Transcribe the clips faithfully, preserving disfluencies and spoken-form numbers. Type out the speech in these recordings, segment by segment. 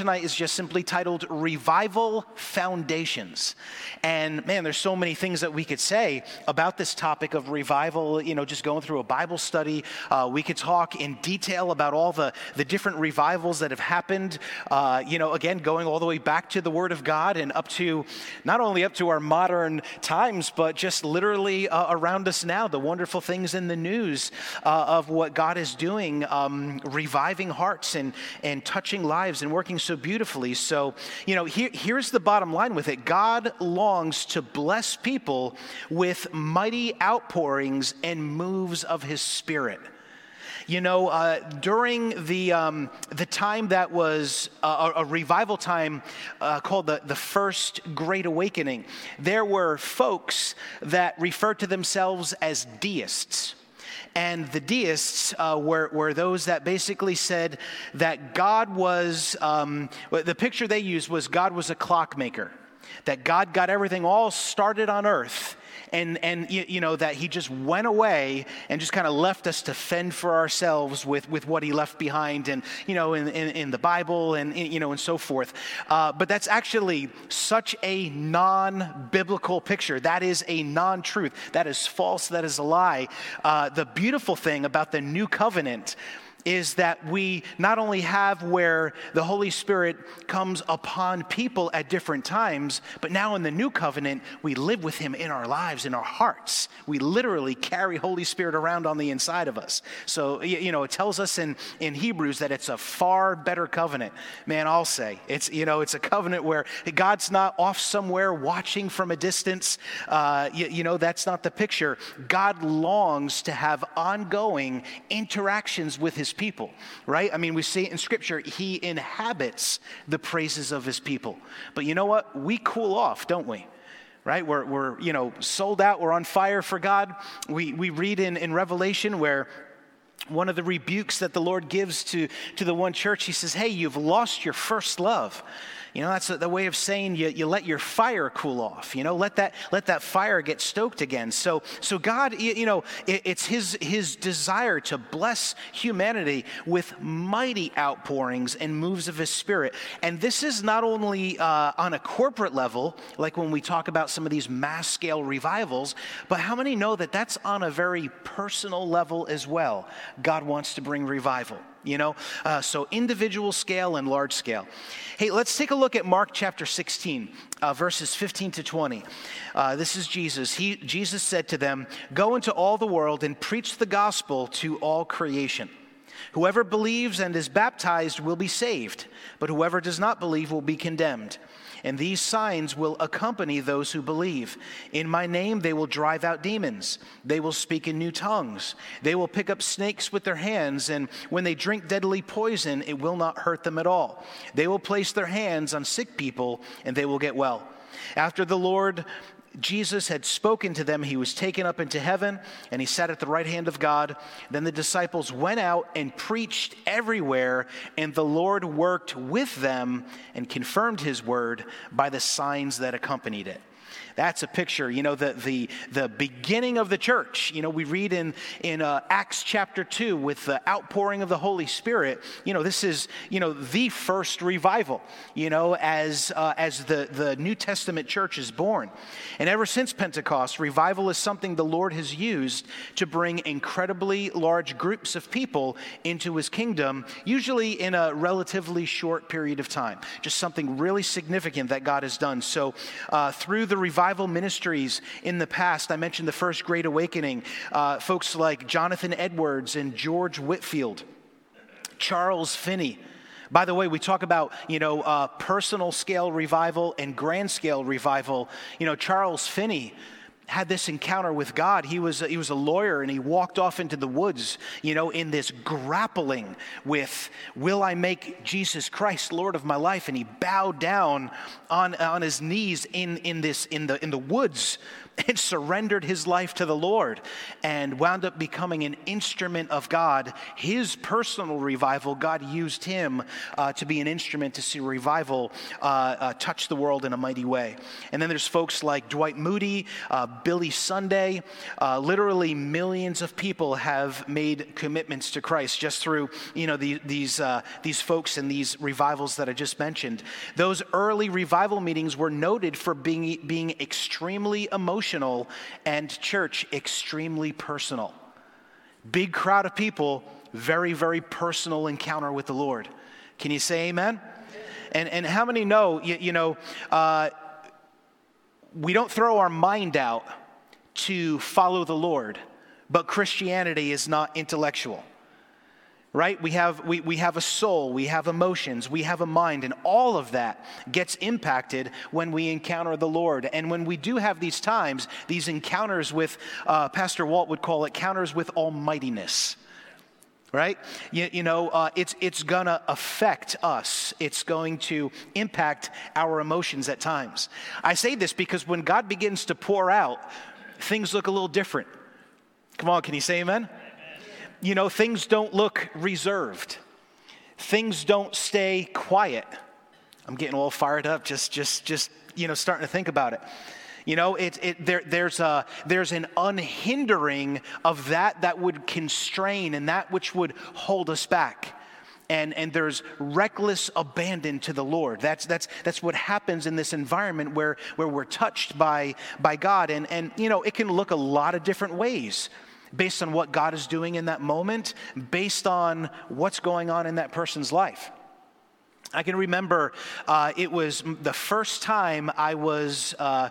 tonight is just simply titled Revival Foundations. And man, there's so many things that we could say about this topic of revival, you know, just going through a Bible study. Uh, we could talk in detail about all the, the different revivals that have happened, uh, you know, again, going all the way back to the Word of God and up to, not only up to our modern times, but just literally uh, around us now, the wonderful things in the news uh, of what God is doing, um, reviving hearts and, and touching lives and working so beautifully. So, you know, here, here's the bottom line with it. God longs to bless people with mighty outpourings and moves of His Spirit. You know, uh, during the um, the time that was a, a revival time uh, called the, the First Great Awakening, there were folks that referred to themselves as deists. And the deists uh, were, were those that basically said that God was, um, the picture they used was God was a clockmaker, that God got everything all started on earth. And, and you, you know, that He just went away and just kind of left us to fend for ourselves with, with what He left behind and, you know, in, in, in the Bible and, in, you know, and so forth. Uh, but that's actually such a non-biblical picture. That is a non-truth. That is false. That is a lie. Uh, the beautiful thing about the new covenant is that we not only have where the Holy Spirit comes upon people at different times, but now in the new covenant, we live with Him in our lives, in our hearts. We literally carry Holy Spirit around on the inside of us. So, you know, it tells us in, in Hebrews that it's a far better covenant. Man, I'll say, it's, you know, it's a covenant where God's not off somewhere watching from a distance. Uh, you, you know, that's not the picture. God longs to have ongoing interactions with His people, right? I mean, we see it in Scripture, He inhabits the praises of His people. But you know what? We cool off, don't we? Right? We're, we're you know, sold out. We're on fire for God. We we read in, in Revelation where one of the rebukes that the Lord gives to, to the one church, He says, hey, you've lost your first love. You know, that's the way of saying you, you let your fire cool off. You know, let that let that fire get stoked again. So so God, you know, it, it's his, his desire to bless humanity with mighty outpourings and moves of His Spirit. And this is not only uh, on a corporate level, like when we talk about some of these mass-scale revivals, but how many know that that's on a very personal level as well? God wants to bring revival. You know, uh, so individual scale and large scale. Hey, let's take a look at Mark chapter sixteen, uh, verses fifteen to twenty. Uh, this is Jesus. He, Jesus said to them, go into all the world and preach the gospel to all creation. Whoever believes and is baptized will be saved, but whoever does not believe will be condemned. And these signs will accompany those who believe. In my name they will drive out demons. They will speak in new tongues. They will pick up snakes with their hands, and when they drink deadly poison, it will not hurt them at all. They will place their hands on sick people, and they will get well. After the Lord Jesus had spoken to them, He was taken up into heaven, and He sat at the right hand of God. Then the disciples went out and preached everywhere, and the Lord worked with them and confirmed His word by the signs that accompanied it. That's a picture, you know, the the the beginning of the church. You know, we read in in uh, Acts chapter two with the outpouring of the Holy Spirit. You know, this is, you know, the first revival, you know, as uh, as the, the New Testament church is born. And ever since Pentecost, revival is something the Lord has used to bring incredibly large groups of people into His kingdom, usually in a relatively short period of time. Just something really significant that God has done. So uh, through the revival, Revival ministries in the past, I mentioned the First Great Awakening, uh, folks like Jonathan Edwards and George Whitfield, Charles Finney. By the way, we talk about, you know, uh, personal scale revival and grand scale revival. You know, Charles Finney had this encounter with God. He was, he was a lawyer, and he walked off into the woods, you know, in this grappling with, will I make Jesus Christ Lord of my life? And he bowed down on, on his knees in, in this, in the, in the woods, and surrendered his life to the Lord and wound up becoming an instrument of God. His personal revival, God used him uh, to be an instrument to see revival uh, uh, touch the world in a mighty way. And then there's folks like Dwight Moody, uh, Billy Sunday. Uh, literally millions of people have made commitments to Christ just through, you know, the, these uh, these folks and these revivals that I just mentioned. Those early revival meetings were noted for being being extremely emotional and church extremely personal. Big crowd of people, very, very personal encounter with the Lord. Can you say amen? And and how many know, you, you know, uh, we don't throw our mind out to follow the Lord, but Christianity is not intellectual, right? We have we we have a soul, we have emotions, we have a mind, and all of that gets impacted when we encounter the Lord. And when we do have these times, these encounters with, uh, Pastor Walt would call it, encounters with almightiness. Right? You, you know, uh, it's it's going to affect us. It's going to impact our emotions at times. I say this because when God begins to pour out, things look a little different. Come on, can you say amen? Amen. You know, things don't look reserved. Things don't stay quiet. I'm getting all fired up, just, just, just you know, starting to think about it. You know, it, it, there, there's, a, there's an unhindering of that that would constrain and that which would hold us back. And, and there's reckless abandon to the Lord. That's, that's, that's what happens in this environment where, where we're touched by, by God. And, and, you know, it can look a lot of different ways based on what God is doing in that moment, based on what's going on in that person's life. I can remember uh, it was the first time I was uh,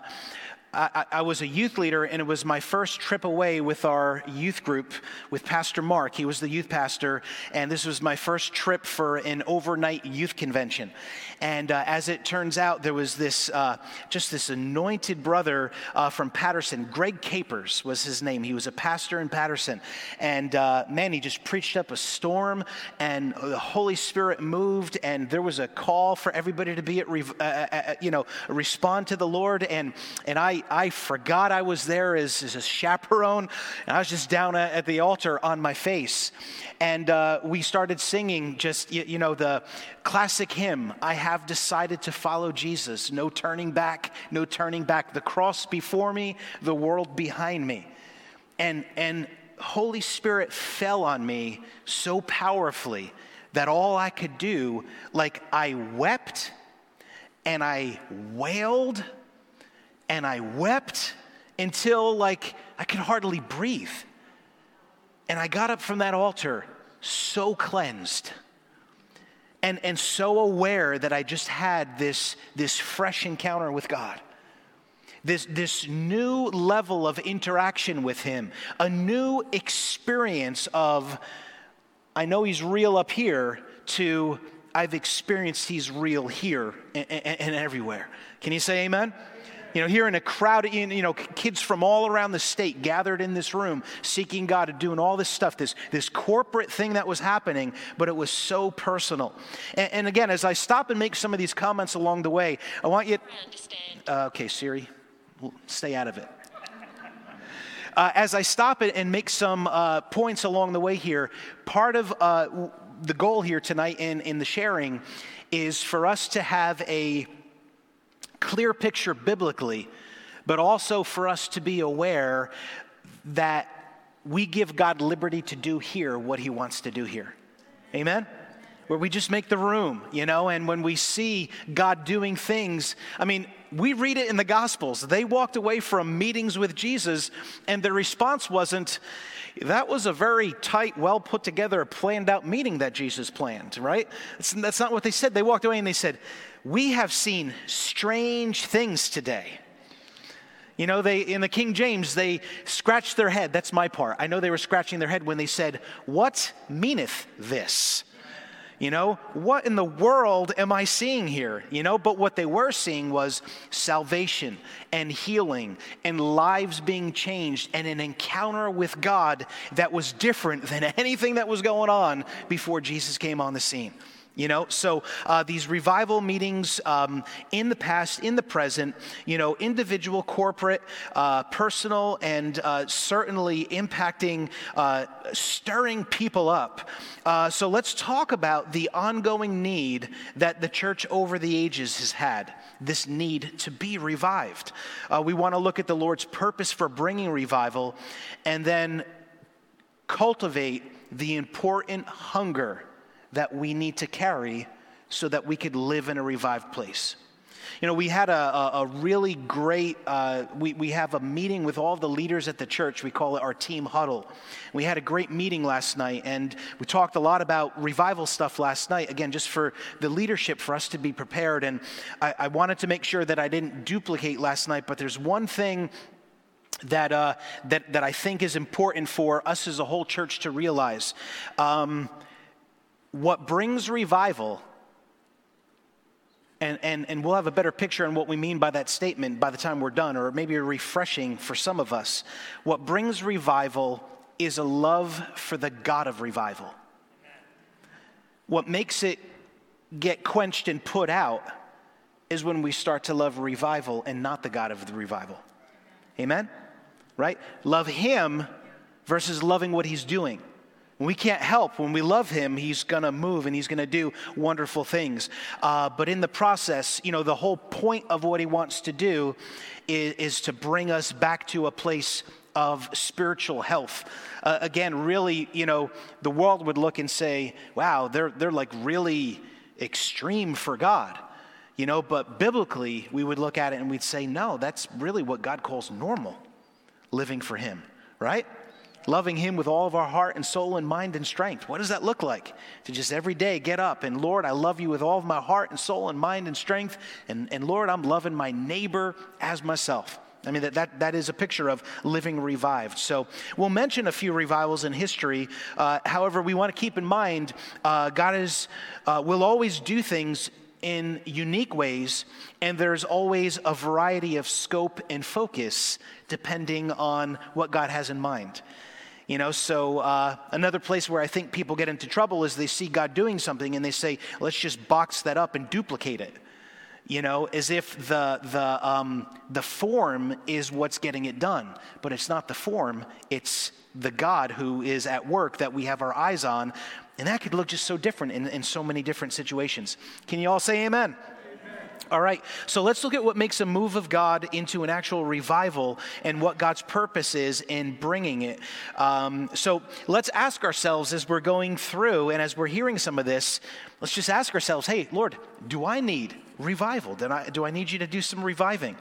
I, I was a youth leader, and it was my first trip away with our youth group with Pastor Mark. He was the youth pastor, and this was my first trip for an overnight youth convention. And uh, as it turns out, there was this uh, just this anointed brother uh, from Patterson. Greg Capers was his name. He was a pastor in Patterson, and uh, man, he just preached up a storm, and the Holy Spirit moved, and there was a call for everybody to be at re- uh, uh, you know respond to the Lord, and and I. I forgot I was there as, as a chaperone, and I was just down at the altar on my face. And uh, we started singing just, you, you know, the classic hymn, I have decided to follow Jesus, no turning back, no turning back, the cross before me, the world behind me. And, and Holy Spirit fell on me so powerfully that all I could do, like I wept and I wailed and I wept until, like, I could hardly breathe. And I got up from that altar so cleansed and, and so aware that I just had this, this fresh encounter with God. This, this new level of interaction with Him. A new experience of, I know He's real up here, to I've experienced He's real here and, and, and everywhere. Can you say amen? You know, here in a crowd, you know, kids from all around the state gathered in this room, seeking God and doing all this stuff, this this corporate thing that was happening, but it was so personal. And, and again, as I stop and make some of these comments along the way, I want you to, uh, okay, Siri, stay out of it. Uh, as I stop and make some uh, points along the way here, part of uh, the goal here tonight in, in the sharing is for us to have a clear picture biblically, but also for us to be aware that we give God liberty to do here what He wants to do here. Amen? Where we just make the room, you know, and when we see God doing things, I mean, we read it in the Gospels. They walked away from meetings with Jesus, and their response wasn't, that was a very tight, well put together, planned out meeting that Jesus planned, right? That's, that's not what they said. They walked away and they said, we have seen strange things today. You know, they in the King James, they scratched their head. That's my part. I know they were scratching their head when they said, what meaneth this? You know, what in the world am I seeing here? You know, but what they were seeing was salvation and healing and lives being changed and an encounter with God that was different than anything that was going on before Jesus came on the scene. You know, so uh, these revival meetings um, in the past, in the present, you know, individual, corporate, uh, personal, and uh, certainly impacting, uh, stirring people up. Uh, so let's talk about the ongoing need that the church over the ages has had, this need to be revived. Uh, we want to look at the Lord's purpose for bringing revival and then cultivate the important hunger that we need to carry so that we could live in a revived place. You know, we had a, a, a really great, uh, we, we have a meeting with all the leaders at the church. We call it our team huddle. We had a great meeting last night, and we talked a lot about revival stuff last night, again, just for the leadership, for us to be prepared. And I, I wanted to make sure that I didn't duplicate last night, but there's one thing that uh, that, that I think is important for us as a whole church to realize. Um What brings revival, and, and, and we'll have a better picture on what we mean by that statement by the time we're done, or maybe refreshing for some of us. What brings revival is a love for the God of revival. What makes it get quenched and put out is when we start to love revival and not the God of the revival. Amen? Right? Love him versus loving what he's doing. We can't help. When we love him, he's going to move and he's going to do wonderful things. Uh, but in the process, you know, the whole point of what he wants to do is, is to bring us back to a place of spiritual health. Uh, again, really, you know, the world would look and say, wow, they're they're like really extreme for God. You know, but biblically, we would look at it and we'd say, no, that's really what God calls normal, living for him, right? Loving him with all of our heart and soul and mind and strength. What does that look like? To just every day get up and, Lord, I love you with all of my heart and soul and mind and strength. And, and Lord, I'm loving my neighbor as myself. I mean, that, that, that is a picture of living revived. So we'll mention a few revivals in history. Uh, however, we want to keep in mind uh, God is uh, will always do things in unique ways, and there's always a variety of scope and focus depending on what God has in mind. You know, so uh, another place where I think people get into trouble is they see God doing something and they say, let's just box that up and duplicate it, you know, as if the the um, the form is what's getting it done. But it's not the form, it's the God who is at work that we have our eyes on. And that could look just so different in, in so many different situations. Can you all say amen? All right, so let's look at what makes a move of God into an actual revival and what God's purpose is in bringing it. Um, so let's ask ourselves as we're going through and as we're hearing some of this, let's just ask ourselves, hey, Lord, do I need revival? Do I, do I need you to do some reviving?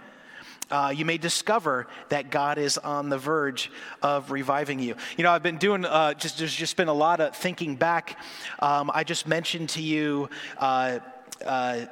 Uh, you may discover that God is on the verge of reviving you. You know, I've been doing, uh, just there's just been a lot of thinking back. Um, I just mentioned to you, uh, uh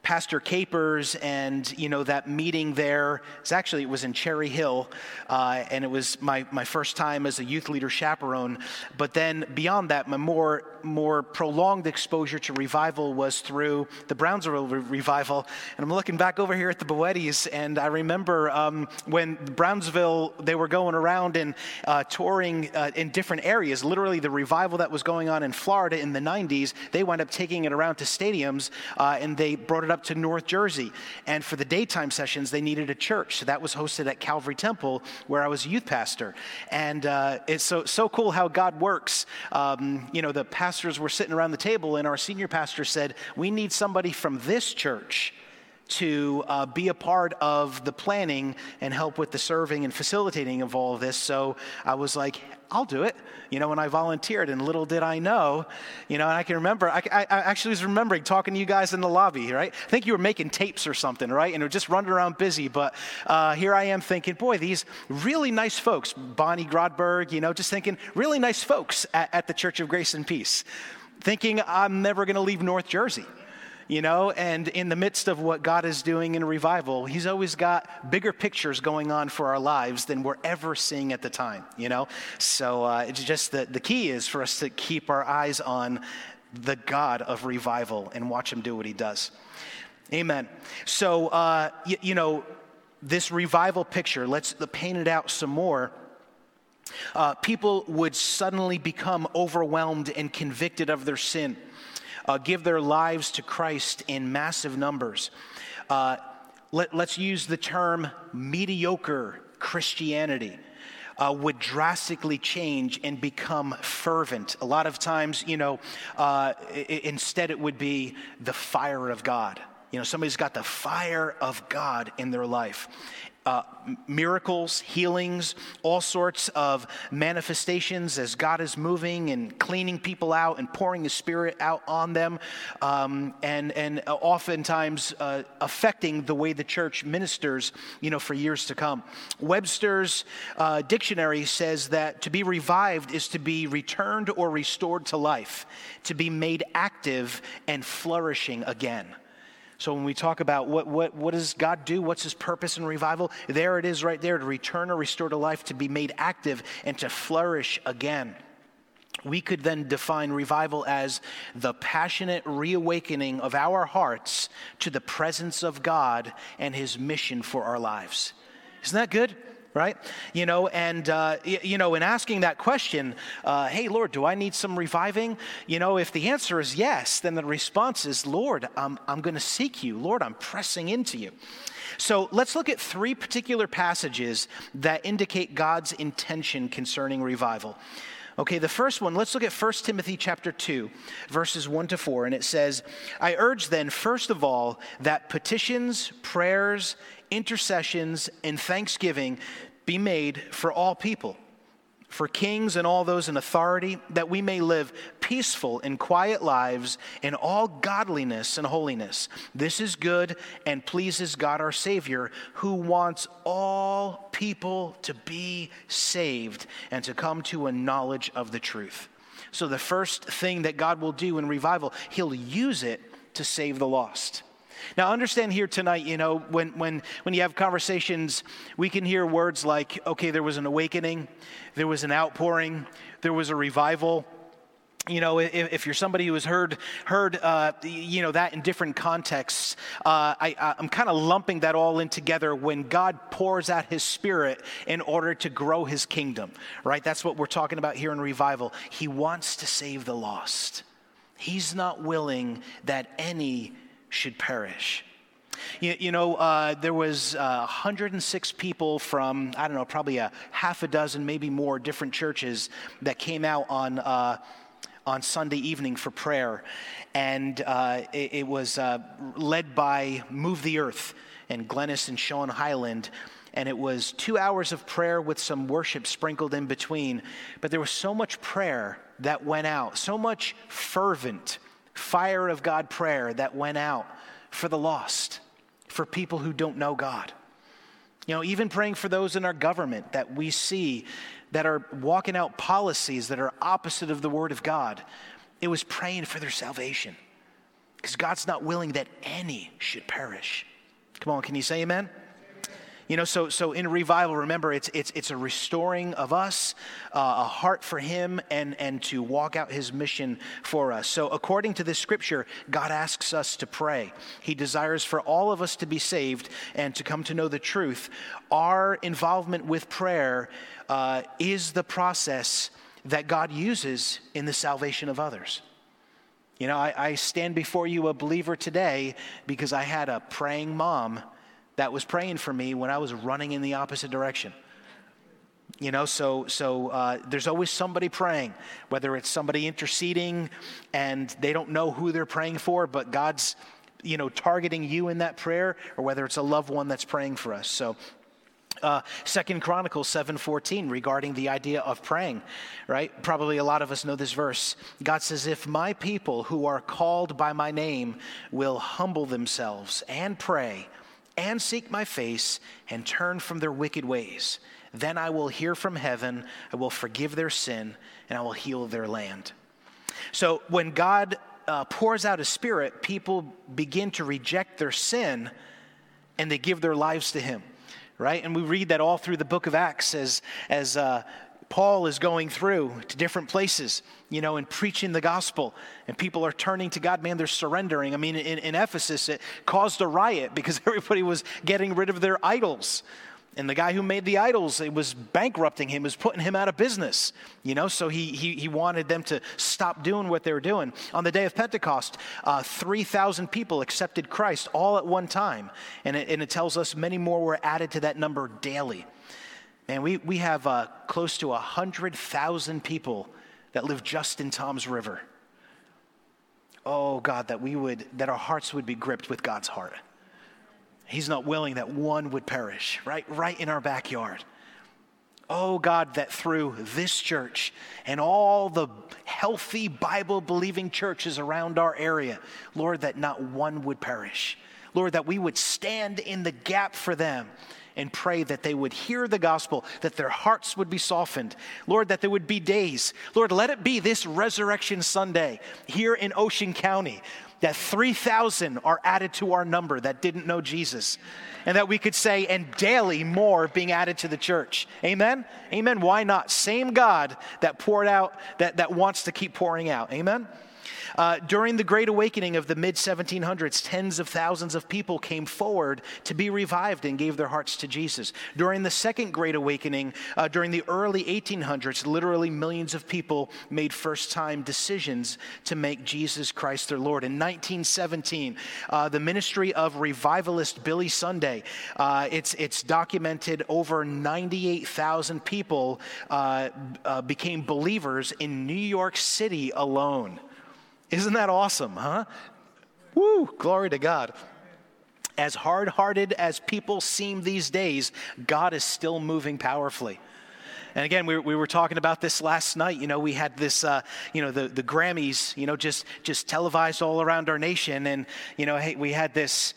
Pastor Capers and, you know, that meeting there. It's actually, it was in Cherry Hill, uh, and it was my, my first time as a youth leader chaperone. But then beyond that, my more more prolonged exposure to revival was through the Brownsville re- revival. And I'm looking back over here at the Boetti's, and I remember um, when Brownsville, they were going around and uh, touring uh, in different areas. Literally the revival that was going on in Florida in the nineties, they wound up taking it around to stadiums, uh, and they brought it up to North Jersey. And for the daytime sessions, they needed a church. So that was hosted at Calvary Temple, where I was a youth pastor. And uh, it's so so cool how God works. Um, you know, the pastors were sitting around the table, and our senior pastor said, we need somebody from this church to uh, be a part of the planning and help with the serving and facilitating of all of this. So I was like, I'll do it, you know, and I volunteered, and little did I know, you know, and I can remember, I, I, I actually was remembering talking to you guys in the lobby, right? I think you were making tapes or something, right? And we're just running around busy, but uh, here I am thinking, boy, these really nice folks, Bonnie Grodberg, you know, just thinking, really nice folks at, at the Church of Grace and Peace, thinking I'm never going to leave North Jersey. You know, and in the midst of what God is doing in revival, he's always got bigger pictures going on for our lives than we're ever seeing at the time, you know? So uh, it's just the, the key is for us to keep our eyes on the God of revival and watch him do what he does. Amen. So, uh, you, you know, this revival picture, let's paint it out some more. Uh, people would suddenly become overwhelmed and convicted of their sin. uh, give their lives to Christ in massive numbers. Uh, let, let's use the term mediocre Christianity. Uh, would drastically change and become fervent. A lot of times, you know, uh, I- instead it would be the fire of God. You know, somebody's got the fire of God in their life. Uh, miracles, healings, all sorts of manifestations as God is moving and cleaning people out and pouring His Spirit out on them, um, and and oftentimes uh, affecting the way the church ministers, you know, for years to come. Webster's uh, dictionary says that to be revived is to be returned or restored to life, to be made active and flourishing again. So when we talk about what, what what does God do, what's His purpose in revival, there it is right there, to return or restore to life, to be made active, and to flourish again. We could then define revival as the passionate reawakening of our hearts to the presence of God and His mission for our lives. Isn't that good? Right? You know, and, uh, you know, in asking that question, uh, hey, Lord, do I need some reviving? You know, if the answer is yes, then the response is, Lord, I'm, I'm going to seek you. Lord, I'm pressing into you. So let's look at three particular passages that indicate God's intention concerning revival. Okay, the first one, let's look at First Timothy chapter two, verses one to four, and it says, I urge then, first of all, that petitions, prayers, intercessions, and thanksgiving be made for all people, for kings and all those in authority, that we may live peaceful and quiet lives in all godliness and holiness. This is good and pleases God our Savior, who wants all people to be saved and to come to a knowledge of the truth. So the first thing that God will do in revival, He'll use it to save the lost. Now understand here tonight, you know, when when when you have conversations, we can hear words like, okay, there was an awakening, there was an outpouring, there was a revival. You know, if, if you're somebody who has heard, heard, uh, you know, that in different contexts, uh, I, I'm kind of lumping that all in together when God pours out His Spirit in order to grow His kingdom, right? That's what we're talking about here in revival. He wants to save the lost. He's not willing that any should perish. You, you know, uh, there was uh, one hundred six people from, I don't know, probably a half a dozen, maybe more different churches that came out on uh on Sunday evening for prayer, and uh, it, it was uh, led by Move the Earth and Glennis and Sean Highland, and it was two hours of prayer with some worship sprinkled in between, but there was so much prayer that went out, so much fervent fire of God prayer that went out for the lost, for people who don't know God. You know, even praying for those in our government that we see that are walking out policies that are opposite of the Word of God, it was praying for their salvation, because God's not willing that any should perish. Come on, can you say amen? You know, so so in revival, remember, it's it's it's a restoring of us, uh, a heart for Him, and and to walk out His mission for us. So according to this scripture, God asks us to pray. He desires for all of us to be saved and to come to know the truth. Our involvement with prayer uh, is the process that God uses in the salvation of others. You know, I, I stand before you a believer today because I had a praying mom that was praying for me when I was running in the opposite direction. You know, so so uh, there's always somebody praying, whether it's somebody interceding and they don't know who they're praying for, but God's, you know, targeting you in that prayer, or whether it's a loved one that's praying for us. So Uh, Second Chronicles seven fourteen, regarding the idea of praying, right? Probably a lot of us know this verse. God says, if my people who are called by my name will humble themselves and pray and seek my face and turn from their wicked ways, then I will hear from heaven, I will forgive their sin, and I will heal their land. So when God uh, pours out His Spirit, people begin to reject their sin and they give their lives to Him. Right? And we read that all through the book of Acts as as uh, Paul is going through to different places, you know, and preaching the gospel, and people are turning to God. Man, they're surrendering. I mean, in, in Ephesus, it caused a riot because everybody was getting rid of their idols. And the guy who made the idols, it was bankrupting him, was putting him out of business, you know, so he he he wanted them to stop doing what they were doing. On the day of Pentecost, uh, three thousand people accepted Christ all at one time, and it, and it tells us many more were added to that number daily. Man, we, we have uh, close to one hundred thousand people that live just in Tom's River. Oh, God, that we would, that our hearts would be gripped with God's heart. He's not willing that one would perish, right? Right in our backyard. Oh, God, that through this church and all the healthy Bible-believing churches around our area, Lord, that not one would perish. Lord, that we would stand in the gap for them and pray that they would hear the gospel, that their hearts would be softened. Lord, that there would be days. Lord, let it be this Resurrection Sunday here in Ocean County, that three thousand are added to our number that didn't know Jesus. And that we could say, and daily more being added to the church. Amen? Amen. Why not? Same God that poured out, that, that wants to keep pouring out. Amen? Uh, during the Great Awakening of the mid seventeen hundreds, tens of thousands of people came forward to be revived and gave their hearts to Jesus. During the Second Great Awakening, uh, during the early eighteen hundreds, literally millions of people made first-time decisions to make Jesus Christ their Lord. In nineteen seventeen, uh, the ministry of revivalist Billy Sunday, uh, it's, it's documented over ninety-eight thousand people uh, uh, became believers in New York City alone. Isn't that awesome, huh? Woo, glory to God. As hard-hearted as people seem these days, God is still moving powerfully. And again, we we were talking about this last night. You know, we had this, uh, you know, the, the Grammys, you know, just, just televised all around our nation. And, you know, hey, we had this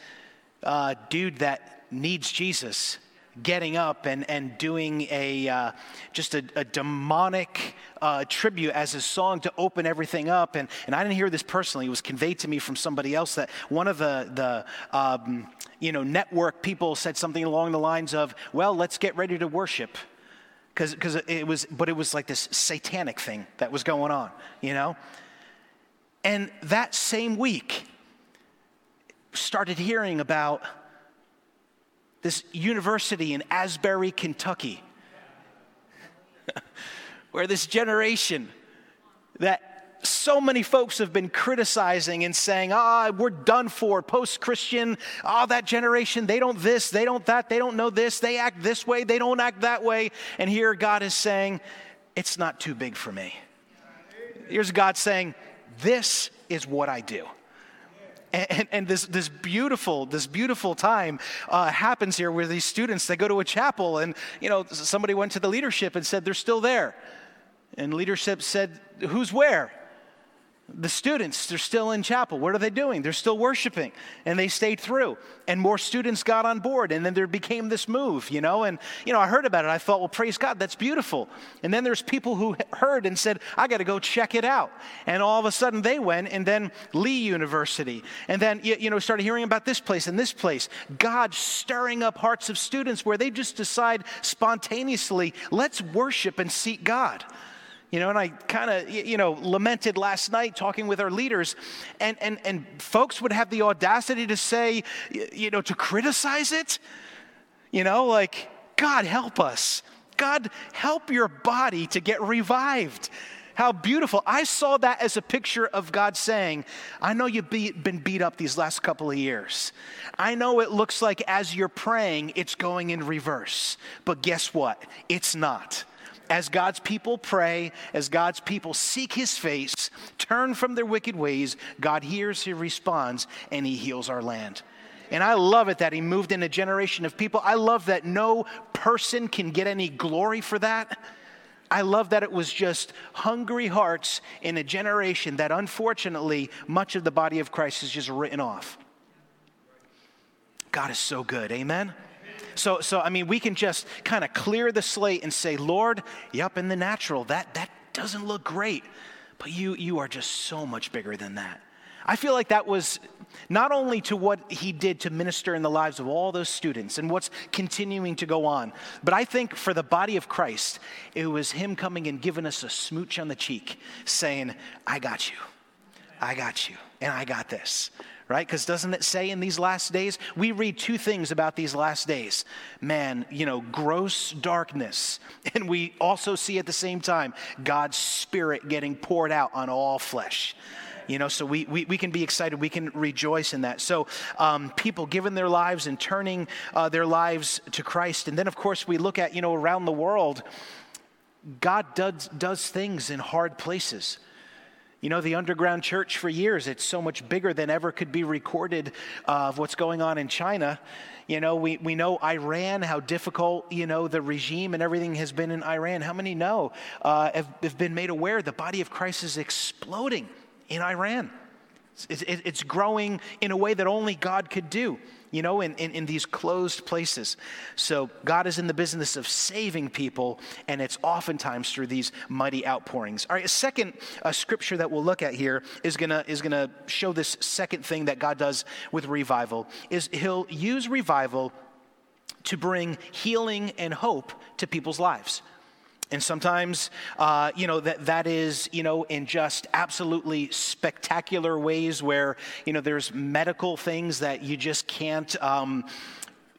uh, dude that needs Jesus getting up and, and doing a uh, just a, a demonic uh, tribute as his song to open everything up. And, and I didn't hear this personally. It was conveyed to me from somebody else that one of the, the um, you know, network people said something along the lines of, well, let's get ready to worship. Cause, cause it was, but it was like this satanic thing that was going on, you know? And that same week started hearing about this university in Asbury, Kentucky, where this generation that so many folks have been criticizing and saying, ah, we're done for, post-Christian, ah, that generation, they don't this, they don't that, they don't know this, they act this way, they don't act that way. And here God is saying, it's not too big for me. Here's God saying, this is what I do. And, and this this beautiful this beautiful time uh, happens here where these students, they go to a chapel, and you know somebody went to the leadership and said they're still there, and leadership said, who's where? The students, they're still in chapel. What are they doing? They're still worshiping, and they stayed through, and more students got on board, and then there became this move, you know, and, you know, I heard about it. I thought, well, praise God, that's beautiful. And then there's people who heard and said, I got to go check it out. And all of a sudden they went, and then Lee University, and then, you know, started hearing about this place and this place. God stirring up hearts of students where they just decide spontaneously, let's worship and seek God. You know, and I kind of, you know, lamented last night talking with our leaders, and, and, and folks would have the audacity to say, you know, to criticize it, you know, like, God help us. God help your body to get revived. How beautiful. I saw that as a picture of God saying, I know you've be, been beat up these last couple of years. I know it looks like as you're praying, it's going in reverse, but guess what? It's not. As God's people pray, as God's people seek his face, turn from their wicked ways, God hears, he responds, and he heals our land. And I love it that he moved in a generation of people. I love that no person can get any glory for that. I love that it was just hungry hearts in a generation that unfortunately much of the body of Christ is just written off. God is so good. Amen? So, so I mean, we can just kind of clear the slate and say, Lord, yep, in the natural, that that doesn't look great, but you you are just so much bigger than that. I feel like that was not only to what he did to minister in the lives of all those students and what's continuing to go on, but I think for the body of Christ, it was him coming and giving us a smooch on the cheek, saying, I got you, I got you, and I got this. right? Because doesn't it say in these last days? We read two things about these last days. Man, you know, gross darkness. And we also see at the same time God's Spirit getting poured out on all flesh. You know, so we, we, we can be excited. We can rejoice in that. So um, people giving their lives and turning uh, their lives to Christ. And then, of course, we look at, you know, around the world, God does, does things in hard places. You know, the underground church for years, it's so much bigger than ever could be recorded of what's going on in China. You know, we, we know Iran, how difficult, you know, the regime and everything has been in Iran. How many know, uh, have, have been made aware the body of Christ is exploding in Iran? It's, it, it's growing in a way that only God could do, you know, in, in, in these closed places. So God is in the business of saving people, and it's oftentimes through these mighty outpourings. All right, a second uh, scripture that we'll look at here is gonna is gonna show this second thing that God does with revival, is he'll use revival to bring healing and hope to people's lives. And sometimes, uh, you know, that that is, you know, in just absolutely spectacular ways where, you know, there's medical things that you just can't, um,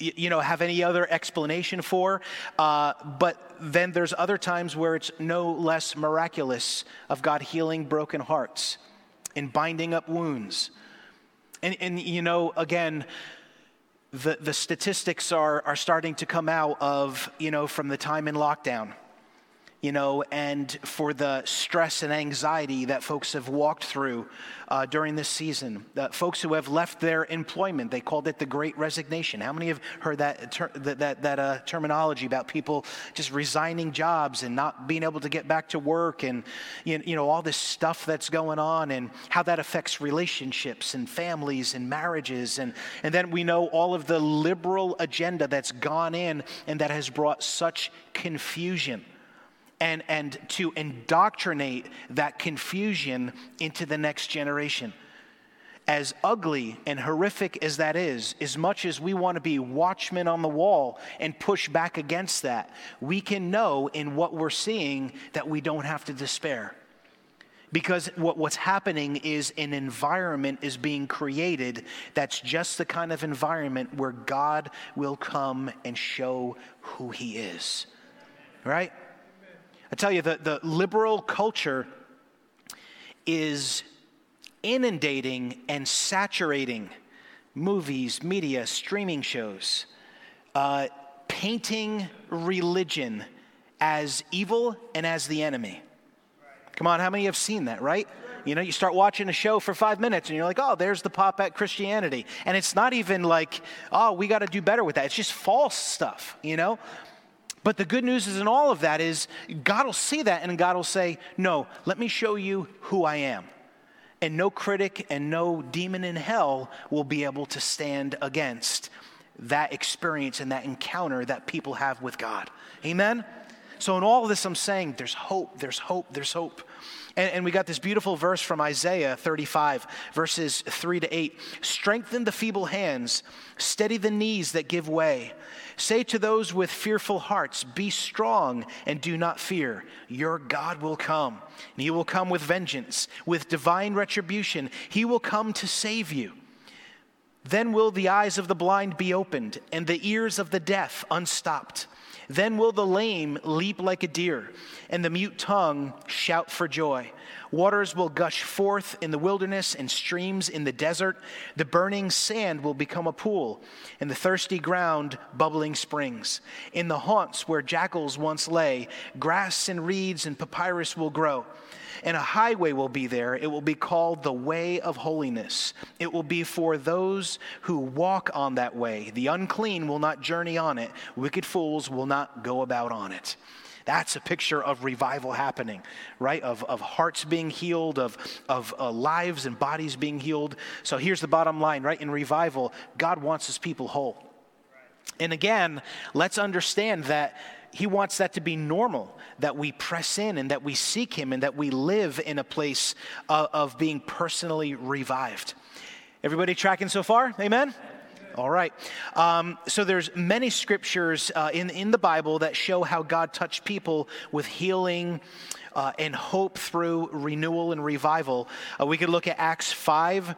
you, you know, have any other explanation for. Uh, but then there's other times where it's no less miraculous of God healing broken hearts and binding up wounds. And, and you know, again, the, the statistics are, are starting to come out of, you know, from the time in lockdown. You know, and for the stress and anxiety that folks have walked through uh, during this season, uh, folks who have left their employment, they called it the Great Resignation. How many have heard that ter- that that, that uh, terminology about people just resigning jobs and not being able to get back to work, and you, you know, all this stuff that's going on, and how that affects relationships and families and marriages, and and then we know all of the liberal agenda that's gone in and that has brought such confusion. And and to indoctrinate that confusion into the next generation. As ugly and horrific as that is, as much as we want to be watchmen on the wall and push back against that, we can know in what we're seeing that we don't have to despair. Because what, what's happening is an environment is being created that's just the kind of environment where God will come and show who he is. Right? I tell you, the, the liberal culture is inundating and saturating movies, media, streaming shows, uh, painting religion as evil and as the enemy. Come on, how many have seen that, right? You know, you start watching a show for five minutes and you're like, oh, there's the pop at Christianity. And it's not even like, oh, we got to do better with that. It's just false stuff, you know? But the good news is in all of that is God will see that and God will say, no, let me show you who I am. And no critic and no demon in hell will be able to stand against that experience and that encounter that people have with God. Amen? So in all of this, I'm saying there's hope, there's hope, there's hope. And, and we got this beautiful verse from Isaiah thirty-five, verses three to eight. Strengthen the feeble hands, steady the knees that give way. Say to those with fearful hearts, be strong and do not fear. Your God will come, and he will come with vengeance, with divine retribution. He will come to save you. Then will the eyes of the blind be opened, and the ears of the deaf unstopped. Then will the lame leap like a deer, and the mute tongue shout for joy. Waters will gush forth in the wilderness, and streams in the desert. The burning sand will become a pool, and the thirsty ground bubbling springs. In the haunts where jackals once lay, grass and reeds and papyrus will grow. And a highway will be there. It will be called the way of holiness. It will be for those who walk on that way. The unclean will not journey on it. Wicked fools will not go about on it. That's a picture of revival happening, right? Of, of hearts being healed, of, of uh, lives and bodies being healed. So here's the bottom line, right? In revival, God wants his people whole. And again, let's understand that he wants that to be normal, that we press in and that we seek him and that we live in a place of, of being personally revived. Everybody tracking so far? Amen? Amen. All right. Um, so there's many scriptures uh, in, in the Bible that show how God touched people with healing uh, and hope through renewal and revival. Uh, we could look at Acts five.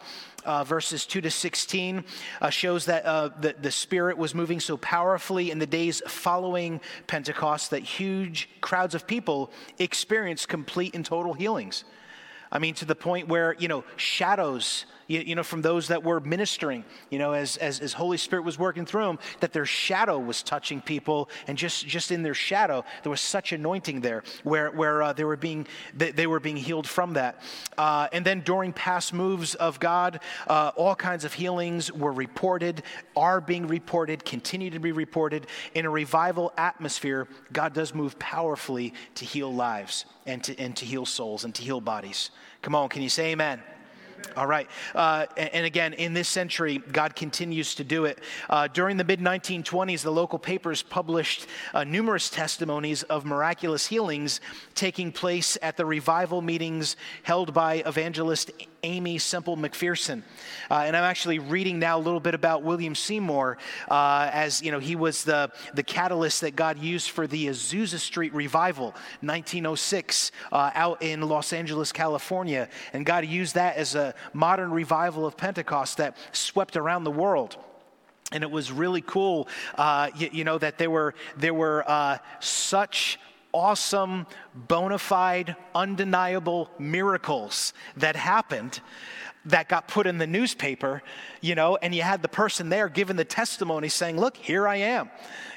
Uh, verses two to sixteen uh, shows that uh, the, the Spirit was moving so powerfully in the days following Pentecost that huge crowds of people experienced complete and total healings. I mean, to the point where, you know, shadows, you, you know, from those that were ministering, you know, as, as as Holy Spirit was working through them, that their shadow was touching people, and just, just in their shadow, there was such anointing there, where where uh, they were being they, they were being healed from that. Uh, and then during past moves of God, uh, all kinds of healings were reported, are being reported, continue to be reported. In a revival atmosphere, God does move powerfully to heal lives and to and to heal souls and to heal bodies. Come on, can you say amen? Amen. All right. Uh, and again, in this century, God continues to do it. Uh, during the mid nineteen twenties, the local papers published uh, numerous testimonies of miraculous healings taking place at the revival meetings held by evangelist Amy Semple McPherson. Uh, and I'm actually reading now a little bit about William Seymour, uh, as you know, he was the, the catalyst that God used for the Azusa Street Revival, nineteen oh six, uh, out in Los Angeles, California. And God used that as a modern revival of Pentecost that swept around the world. And it was really cool, uh, you, you know, that there were, there were uh, such awesome, bona fide, undeniable miracles that happened that got put in the newspaper, you know, and you had the person there giving the testimony saying, look, here I am,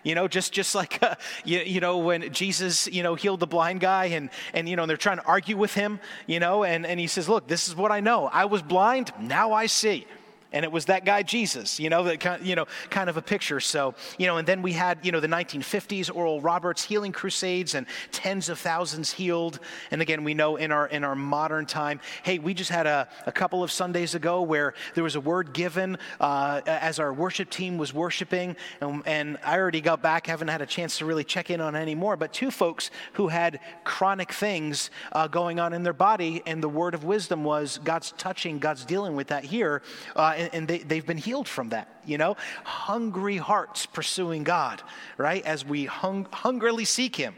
you know, just just like, uh, you, you know, when Jesus, you know, healed the blind guy and, and you know, and they're trying to argue with him, you know, and, and he says, look, this is what I know. I was blind, now I see. And it was that guy Jesus, you know, that kind, you know, kind of a picture. So, you know, and then we had, you know, the nineteen fifties Oral Roberts healing crusades and tens of thousands healed. And again, we know in our in our modern time, hey, we just had a, a couple of Sundays ago where there was a word given uh, as our worship team was worshiping, and, and I already got back, haven't had a chance to really check in on any more. But two folks who had chronic things uh, going on in their body, and the word of wisdom was God's touching, God's dealing with that here. Uh, And they, they've been healed from that, you know? Hungry hearts pursuing God, right? As we hung, hungrily seek him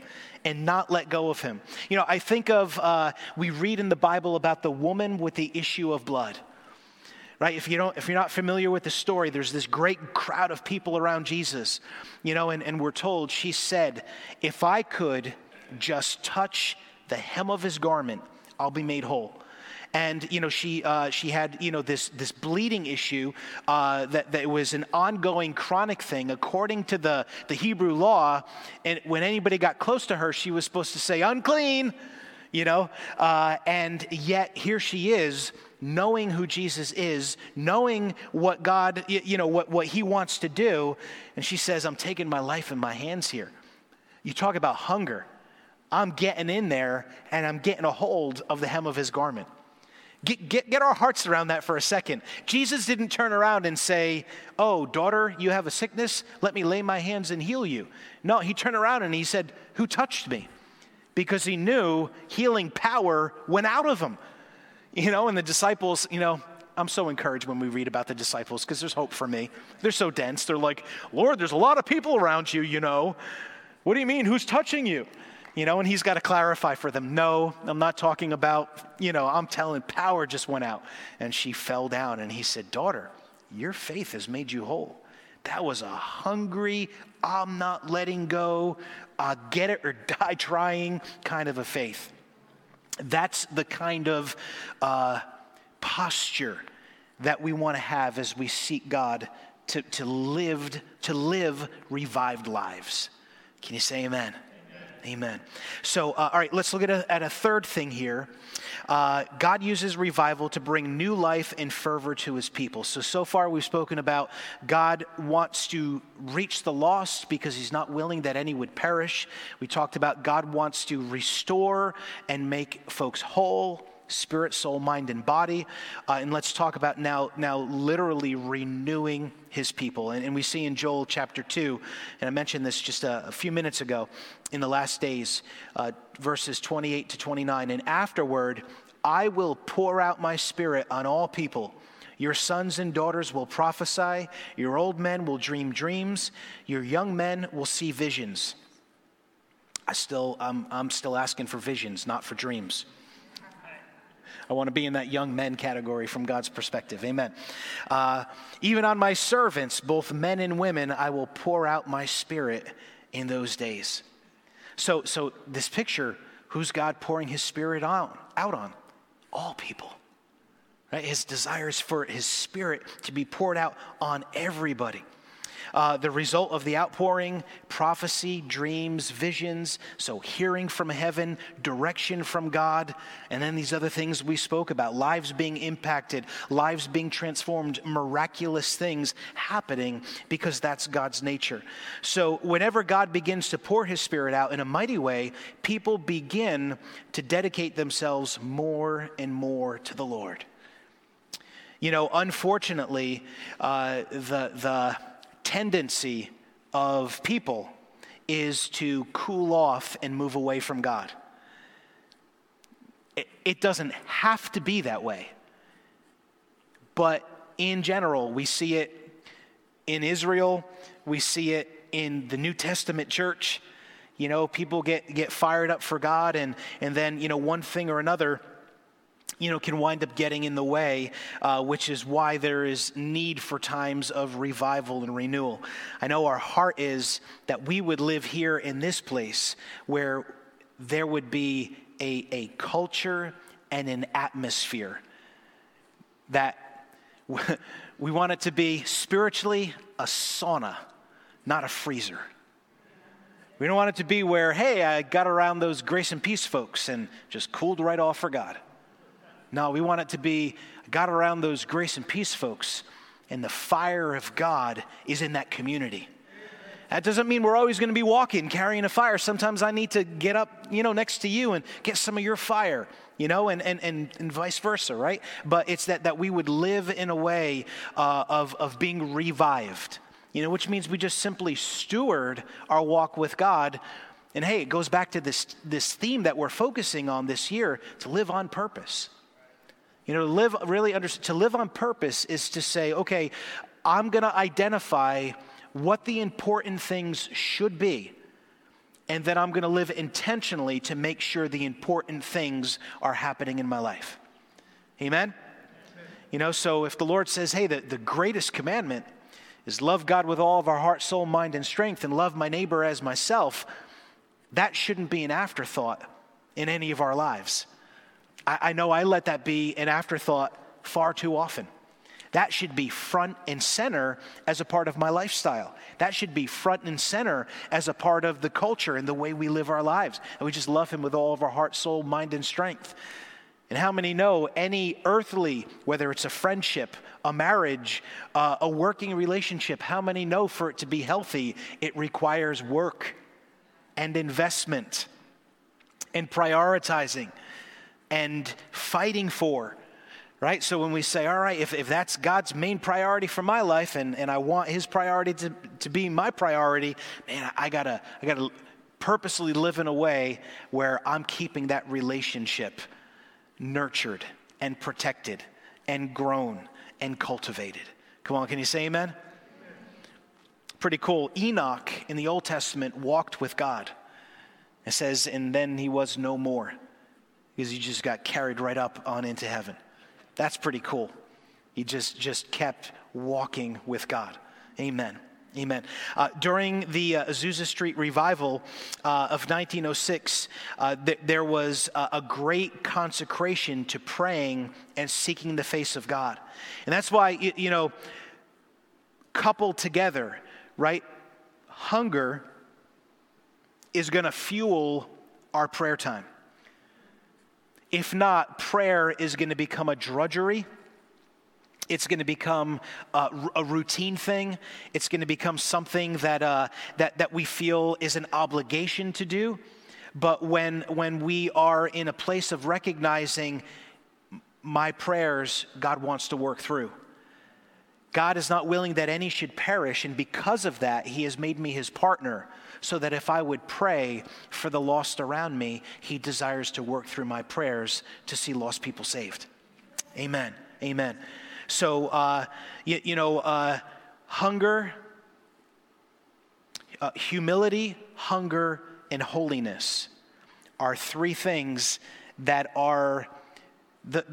and not let go of him. You know, I think of, uh, we read in the Bible about the woman with the issue of blood, right? If, you don't, if you're not familiar with the story, there's this great crowd of people around Jesus, you know, and, and we're told, she said, if I could just touch the hem of his garment, I'll be made whole. And, you know, she uh, she had, you know, this this bleeding issue uh, that, that was an ongoing chronic thing. According to the, the Hebrew law, and when anybody got close to her, she was supposed to say, unclean, you know. Uh, and yet here she is, knowing who Jesus is, knowing what God, you know, what, what he wants to do. And she says, I'm taking my life in my hands here. You talk about hunger. I'm getting in there, and I'm getting a hold of the hem of his garment. Get, get get our hearts around that for a second. Jesus didn't turn around and say, oh, daughter, you have a sickness. Let me lay my hands and heal you. No, he turned around and he said, who touched me? Because he knew healing power went out of him. You know, and the disciples, you know, I'm so encouraged when we read about the disciples because there's hope for me. They're so dense. They're like, Lord, there's a lot of people around you, you know. What do you mean? Who's touching you? You know, and he's got to clarify for them. No, I'm not talking about, you know, I'm telling power just went out. And she fell down and he said, daughter, your faith has made you whole. That was a hungry, I'm not letting go, uh, get it or die trying kind of a faith. That's the kind of uh, posture that we want to have as we seek God to, to, lived, to live revived lives. Can you say amen? Amen. So, uh, all right, let's look at a, at a third thing here. Uh, God uses revival to bring new life and fervor to his people. So, so far we've spoken about God wants to reach the lost because he's not willing that any would perish. We talked about God wants to restore and make folks whole, spirit, soul, mind, and body. Uh, and let's talk about now, now literally renewing his people. And, and we see in Joel chapter two, and I mentioned this just a, a few minutes ago, in the last days, uh, verses twenty-eight to twenty-nine, and afterward, I will pour out my spirit on all people. Your sons and daughters will prophesy. Your old men will dream dreams. Your young men will see visions. I still, I'm, I'm still asking for visions, not for dreams. I want to be in that young men category from God's perspective. Amen. Uh, Even on my servants, both men and women, I will pour out my spirit in those days. So, so this picture, who's God pouring his spirit out, out on? All people. Right? His desire is for his spirit to be poured out on everybody. Uh, the result of the outpouring, prophecy, dreams, visions, so hearing from heaven, direction from God, and then these other things we spoke about, lives being impacted, lives being transformed, miraculous things happening because that's God's nature. So whenever God begins to pour his spirit out in a mighty way, people begin to dedicate themselves more and more to the Lord. You know, unfortunately, uh, the the... tendency of people is to cool off and move away from God. It, it doesn't have to be that way. But in general, we see it in Israel. We see it in the New Testament church. You know, people get, get fired up for God and, and then, you know, one thing or another, you know, can wind up getting in the way, uh, which is why there is need for times of revival and renewal. I know our heart is that we would live here in this place where there would be a, a culture and an atmosphere that we want it to be spiritually a sauna, not a freezer. We don't want it to be where, hey, I got around those Grace and Peace folks and just cooled right off for God. No, we want it to be, got around those Grace and Peace folks, and the fire of God is in that community. That doesn't mean we're always going to be walking, carrying a fire. Sometimes I need to get up, you know, next to you and get some of your fire, you know, and and, and, and vice versa, right? But it's that, that we would live in a way uh, of, of being revived, you know, which means we just simply steward our walk with God. And hey, it goes back to this this theme that we're focusing on this year, to live on purpose. You know, live really under, to live on purpose is to say, okay, I'm going to identify what the important things should be, and then I'm going to live intentionally to make sure the important things are happening in my life. Amen? Amen. You know, so if the Lord says, hey, the, the greatest commandment is love God with all of our heart, soul, mind, and strength, and love my neighbor as myself, that shouldn't be an afterthought in any of our lives. I know I let that be an afterthought far too often. That should be front and center as a part of my lifestyle. That should be front and center as a part of the culture and the way we live our lives. And we just love him with all of our heart, soul, mind, and strength. And how many know any earthly, whether it's a friendship, a marriage, uh, a working relationship, how many know for it to be healthy, it requires work and investment and prioritizing and fighting for, right? So when we say, all right, if, if that's God's main priority for my life and, and I want his priority to, to be my priority, man, I gotta, I gotta purposely live in a way where I'm keeping that relationship nurtured and protected and grown and cultivated. Come on, can you say amen? Pretty cool. Enoch in the Old Testament walked with God. It says, and then he was no more, because you just got carried right up on into heaven. That's pretty cool. You just, just kept walking with God. Amen. Amen. Uh, during the uh, Azusa Street Revival uh, of nineteen oh six, uh, th- there was uh, a great consecration to praying and seeking the face of God. And that's why, you, you know, coupled together, right, hunger is going to fuel our prayer time. If not, prayer is going to become a drudgery. It's going to become a, a routine thing. It's going to become something that uh, that that we feel is an obligation to do. But when when we are in a place of recognizing my prayers, God wants to work through. God is not willing that any should perish, and because of that, he has made me his partner, so that if I would pray for the lost around me, he desires to work through my prayers to see lost people saved. Amen. Amen. So, uh, you, you know, uh, hunger, uh, humility, hunger, and holiness are three things that are, the,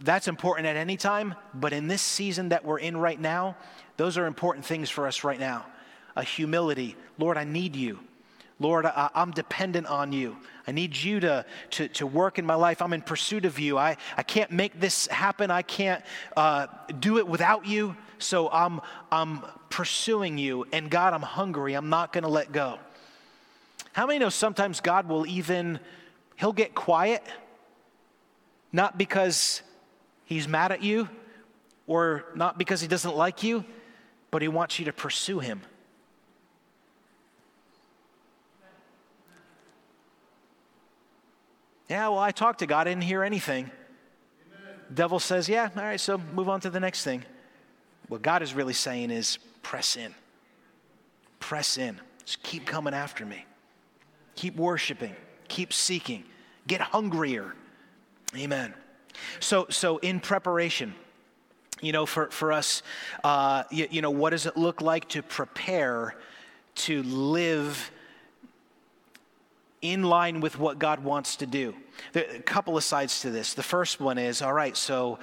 that's important at any time, but in this season that we're in right now, those are important things for us right now. A humility, Lord, I need you. Lord, I, I'm dependent on you. I need you to, to, to work in my life. I'm in pursuit of you. I, I can't make this happen. I can't uh, do it without you. So I'm, I'm pursuing you. And God, I'm hungry. I'm not going to let go. How many know sometimes God will even, he'll get quiet, not because he's mad at you or not because he doesn't like you, but he wants you to pursue him. Yeah, well, I talked to God, I didn't hear anything. Amen. Devil says, yeah, all right, so move on to the next thing. What God is really saying is press in. Press in. Just keep coming after me. Keep worshiping. Keep seeking. Get hungrier. Amen. So so in preparation, you know, for, for us, uh, you, you know, what does it look like to prepare to live in line with what God wants to do? There are a couple of sides to this. The first one is, all right, so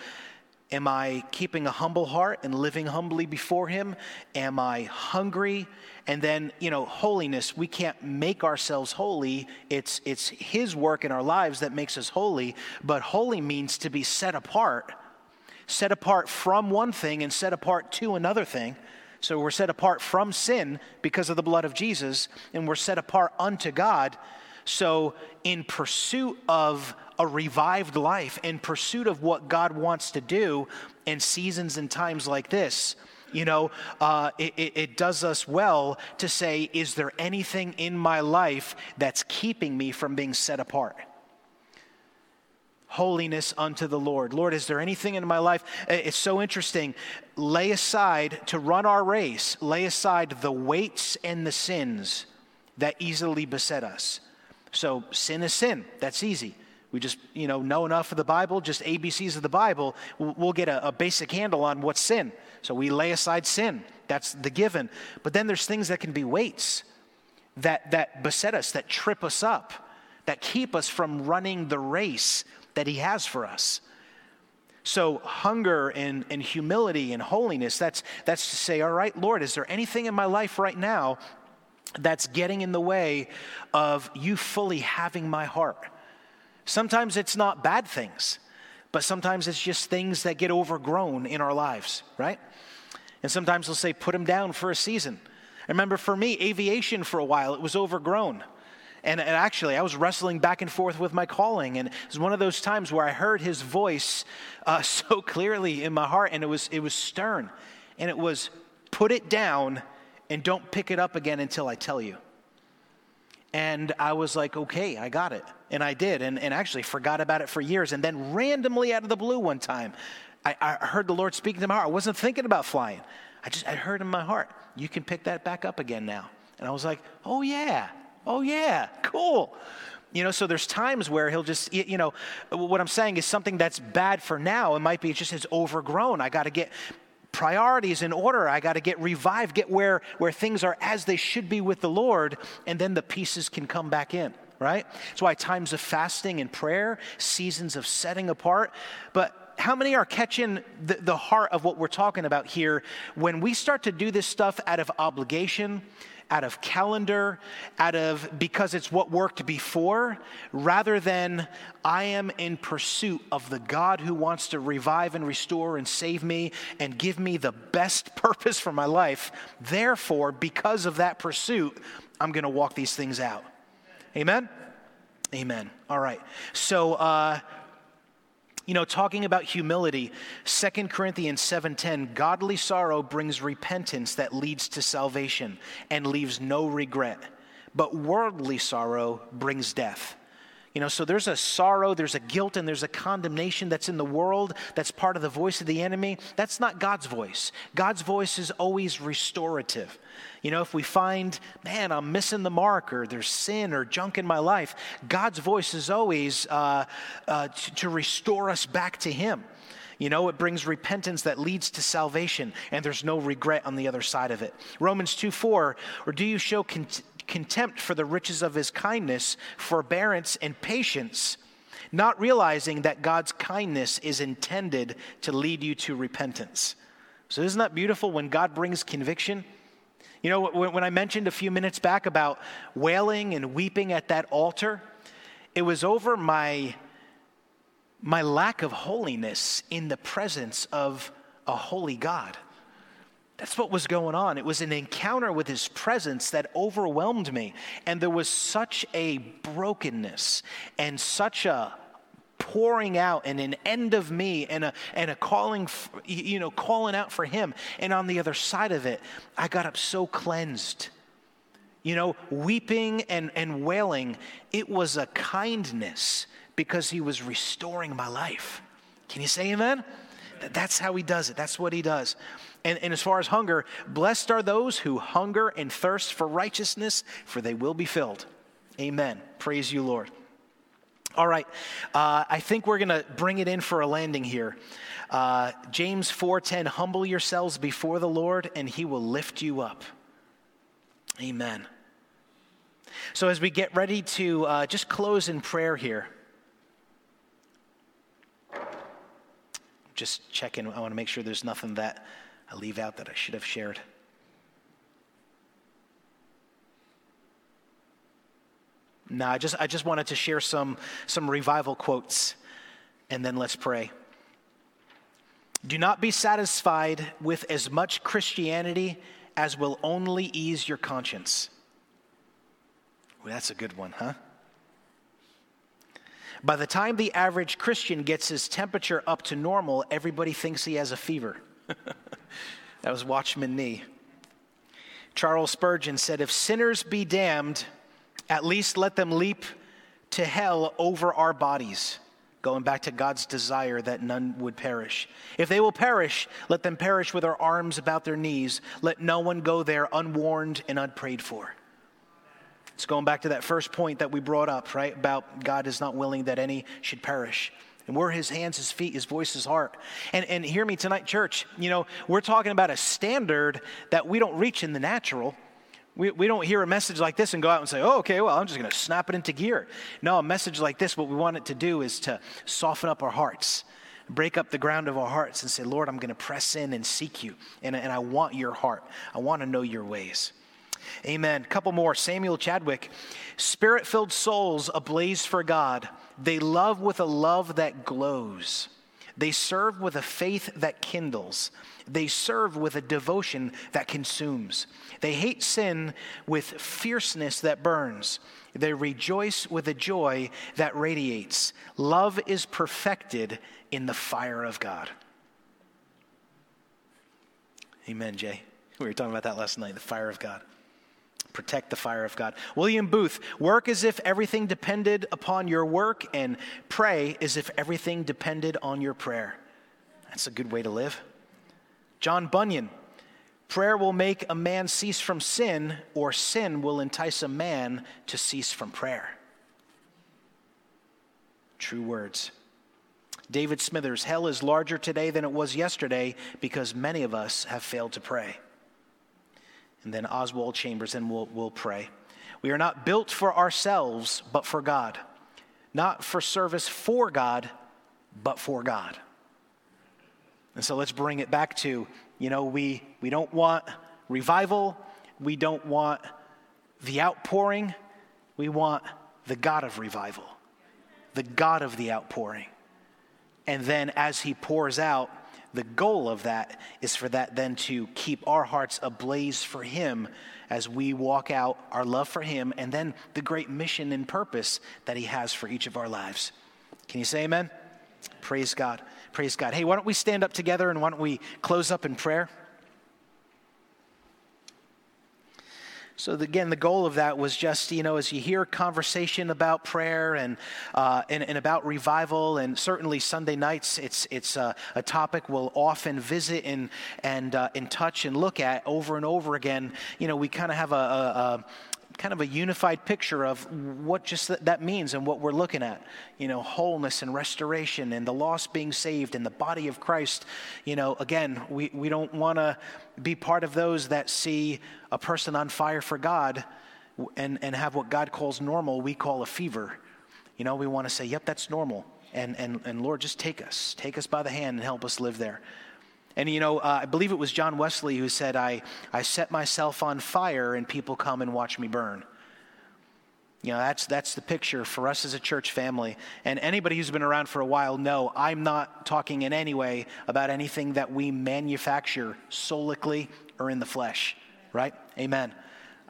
am I keeping a humble heart and living humbly before him? Am I hungry? And then, you know, holiness, we can't make ourselves holy. It's it's his work in our lives that makes us holy. But holy means to be set apart, set apart from one thing and set apart to another thing. So we're set apart from sin because of the blood of Jesus, and we're set apart unto God. So in pursuit of a revived life, in pursuit of what God wants to do in seasons and times like this, you know, uh, it, it, it does us well to say, is there anything in my life that's keeping me from being set apart? Holiness unto the Lord. Lord, is there anything in my life? It's so interesting. Lay aside, to run our race, lay aside the weights and the sins that easily beset us. So sin is sin. That's easy. We just, you know, know enough of the Bible, just A B Cs of the Bible. We'll get a, a basic handle on what's sin. So we lay aside sin. That's the given. But then there's things that can be weights that, that beset us, that trip us up, that keep us from running the race that he has for us. So hunger and, and humility and holiness, that's that's to say, all right, Lord, is there anything in my life right now that's getting in the way of you fully having my heart? Sometimes it's not bad things, but sometimes it's just things that get overgrown in our lives, right? And sometimes we'll say, put them down for a season. I remember for me, aviation for a while, it was overgrown. And actually, I was wrestling back and forth with my calling, and it was one of those times where I heard his voice uh, so clearly in my heart, and it was it was stern, and it was, put it down and don't pick it up again until I tell you. And I was like, okay, I got it, and I did, and, and actually forgot about it for years, and then randomly out of the blue one time, I, I heard the Lord speaking to my heart. I wasn't thinking about flying. I just I heard in my heart, you can pick that back up again now. And I was like, oh, yeah. Oh, yeah, cool. You know, so there's times where he'll just, you know, what I'm saying is something that's bad for now. It might be just it's overgrown. I got to get priorities in order. I got to get revived, get where, where things are as they should be with the Lord, and then the pieces can come back in, right? That's why times of fasting and prayer, seasons of setting apart. But how many are catching the, the heart of what we're talking about here? When we start to do this stuff out of obligation, out of calendar, out of because it's what worked before, rather than I am in pursuit of the God who wants to revive and restore and save me and give me the best purpose for my life. Therefore, because of that pursuit, I'm going to walk these things out. Amen? Amen. All right. So, uh, you know, talking about humility, Second Corinthians seven ten, godly sorrow brings repentance that leads to salvation and leaves no regret, but worldly sorrow brings death. You know, so there's a sorrow, there's a guilt, and there's a condemnation that's in the world that's part of the voice of the enemy. That's not God's voice. God's voice is always restorative. You know, if we find, man, I'm missing the mark, or there's sin or junk in my life, God's voice is always uh, uh, to, to restore us back to him. You know, it brings repentance that leads to salvation, and there's no regret on the other side of it. Romans two four, or do you show con- contempt for the riches of his kindness, forbearance, and patience, not realizing that God's kindness is intended to lead you to repentance? So isn't that beautiful when God brings conviction? You know, when I mentioned a few minutes back about wailing and weeping at that altar, it was over my my lack of holiness in the presence of a holy God. That's what was going on. It was an encounter with his presence that overwhelmed me. And there was such a brokenness and such a pouring out and an end of me and a and a calling, you know, calling out for him. And on the other side of it, I got up so cleansed. You know, weeping and, and wailing, it was a kindness because he was restoring my life. Can you say amen? That's how he does it. That's what he does. And, and as far as hunger, blessed are those who hunger and thirst for righteousness, for they will be filled. Amen. Praise you, Lord. All right, uh, I think we're going to bring it in for a landing here. Uh, James four ten, humble yourselves before the Lord, and he will lift you up. Amen. So as we get ready to uh, just close in prayer here, just checking. I want to make sure there's nothing that I leave out that I should have shared. No, I just I just wanted to share some some revival quotes, and then let's pray. Do not be satisfied with as much Christianity as will only ease your conscience. Well, that's a good one, huh? By the time the average Christian gets his temperature up to normal, everybody thinks he has a fever. That was Watchman Nee. Charles Spurgeon said, if sinners be damned, at least let them leap to hell over our bodies, going back to God's desire that none would perish. If they will perish, let them perish with their arms about their knees. Let no one go there unwarned and unprayed for. It's going back to that first point that we brought up, right? About God is not willing that any should perish. And we're his hands, his feet, his voice, his heart. And and hear me tonight, church. You know, we're talking about a standard that we don't reach in the natural. We we don't hear a message like this and go out and say, oh, okay, well, I'm just going to snap it into gear. No, a message like this, what we want it to do is to soften up our hearts, break up the ground of our hearts and say, Lord, I'm going to press in and seek you. And, and I want your heart. I want to know your ways. Amen. Couple more. Samuel Chadwick. Spirit-filled souls ablaze for God. They love with a love that glows. They serve with a faith that kindles. They serve with a devotion that consumes. They hate sin with fierceness that burns. They rejoice with a joy that radiates. Love is perfected in the fire of God. Amen, Jay. We were talking about that last night, the fire of God. Protect the fire of God. William Booth, work as if everything depended upon your work and pray as if everything depended on your prayer. That's a good way to live. John Bunyan, prayer will make a man cease from sin, or sin will entice a man to cease from prayer. True words. David Smithers, hell is larger today than it was yesterday because many of us have failed to pray. And then Oswald Chambers, and we'll, we'll pray. We are not built for ourselves, but for God. Not for service for God, but for God. And so let's bring it back to, you know, we, we don't want revival. We don't want the outpouring. We want the God of revival, the God of the outpouring. And then as he pours out, the goal of that is for that then to keep our hearts ablaze for him as we walk out our love for him and then the great mission and purpose that he has for each of our lives. Can you say amen? Praise God. Praise God. Hey, why don't we stand up together and why don't we close up in prayer? So again, the goal of that was just, you know, as you hear conversation about prayer and uh, and, and about revival, and certainly Sunday nights, it's it's uh, a topic we'll often visit and and uh, and touch and look at over and over again. You know, we kind of have a, a, a kind of a unified picture of what just that means and what we're looking at, you know, wholeness and restoration and the lost being saved and the body of Christ. You know, again, we, we don't want to be part of those that see a person on fire for God and, and have what God calls normal, we call a fever. You know, we want to say, yep, that's normal. And, and, and Lord, just take us, take us by the hand and help us live there. And, you know, uh, I believe it was John Wesley who said, I, I set myself on fire and people come and watch me burn. You know, that's that's the picture for us as a church family. And anybody who's been around for a while, no, I'm not talking in any way about anything that we manufacture solically or in the flesh, right? Amen.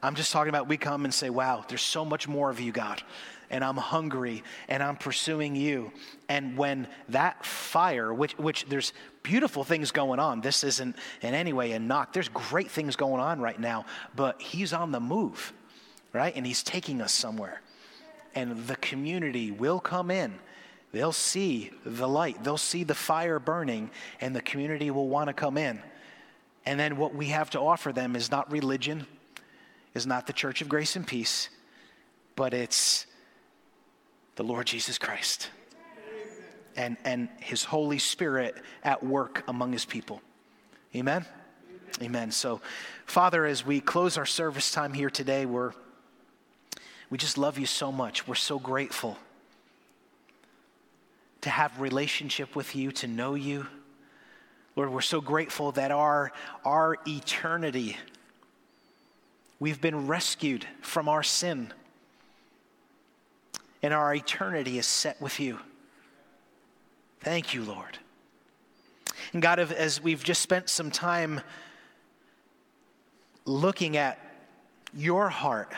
I'm just talking about we come and say, wow, there's so much more of you, God. And I'm hungry, and I'm pursuing you. And when that fire, which which there's beautiful things going on. This isn't in any way a knock. There's great things going on right now, but he's on the move, right? And he's taking us somewhere. And the community will come in. They'll see the light. They'll see the fire burning, and the community will want to come in. And then what we have to offer them is not religion, is not the Church of Grace and Peace, but it's the Lord Jesus Christ and, and his Holy Spirit at work among his people. Amen? Amen? Amen. So, Father, as we close our service time here today, we're, we just love you so much. We're so grateful to have relationship with you, to know you. Lord, we're so grateful that our, our eternity, we've been rescued from our sin. And our eternity is set with you. Thank you, Lord. And God, as we've just spent some time looking at your heart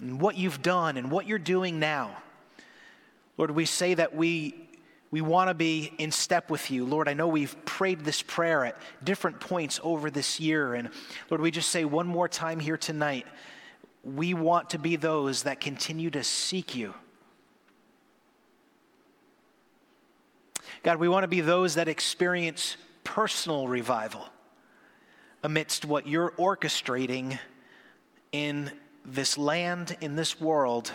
and what you've done and what you're doing now, Lord, we say that we we want to be in step with you. Lord, I know we've prayed this prayer at different points over this year. And Lord, we just say one more time here tonight, we want to be those that continue to seek you. God, we want to be those that experience personal revival amidst what you're orchestrating in this land, in this world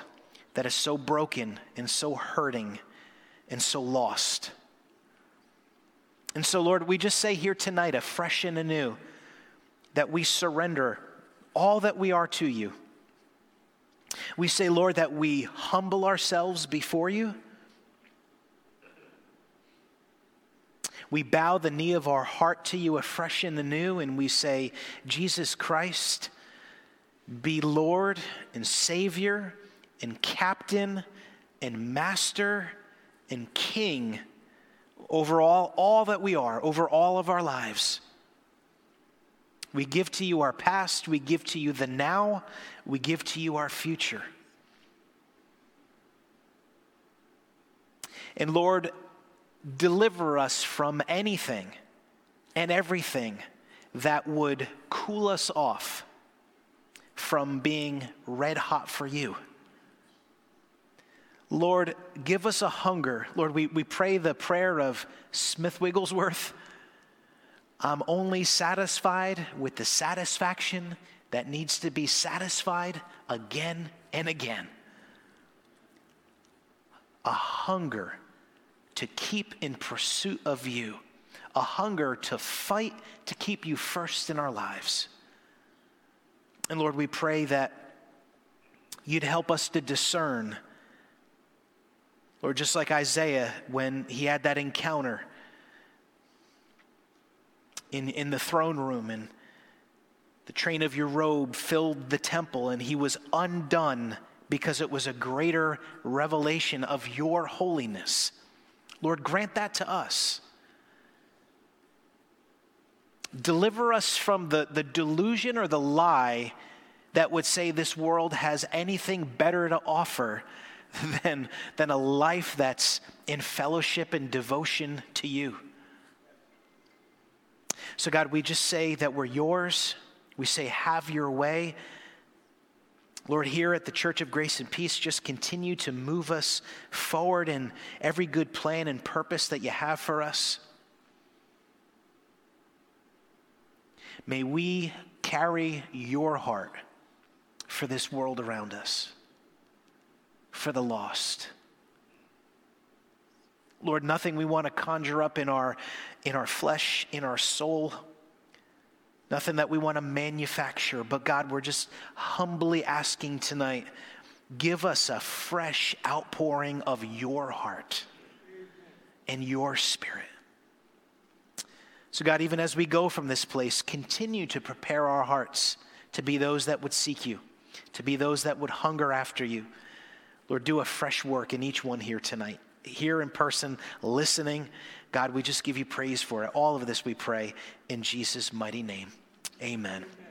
that is so broken and so hurting and so lost. And so, Lord, we just say here tonight, afresh and anew, that we surrender all that we are to you. We say, Lord, that we humble ourselves before you. We bow the knee of our heart to you afresh and anew, and we say, Jesus Christ, be Lord and Savior and Captain and Master and King over all, all that we are, over all of our lives. We give to you our past, we give to you the now, we give to you our future. And Lord, deliver us from anything and everything that would cool us off from being red hot for you. Lord, give us a hunger. Lord, we, we pray the prayer of Smith Wigglesworth. I'm only satisfied with the satisfaction that needs to be satisfied again and again. A hunger to keep in pursuit of you. A hunger to fight to keep you first in our lives. And Lord, we pray that you'd help us to discern. Lord, just like Isaiah when he had that encounter In, in the throne room, and the train of your robe filled the temple, and he was undone because it was a greater revelation of your holiness. Lord, grant that to us. Deliver us from the, the delusion or the lie that would say this world has anything better to offer than, than a life that's in fellowship and devotion to you. So God, we just say that we're yours. We say, have your way. Lord, here at the Church of Grace and Peace, just continue to move us forward in every good plan and purpose that you have for us. May we carry your heart for this world around us, for the lost. Lord, nothing we want to conjure up in our, in our flesh, in our soul, nothing that we want to manufacture. But God, we're just humbly asking tonight, give us a fresh outpouring of your heart and your spirit. So God, even as we go from this place, continue to prepare our hearts to be those that would seek you, to be those that would hunger after you. Lord, do a fresh work in each one here tonight, here in person, listening. God, we just give you praise for it. All of this we pray in Jesus' mighty name. Amen.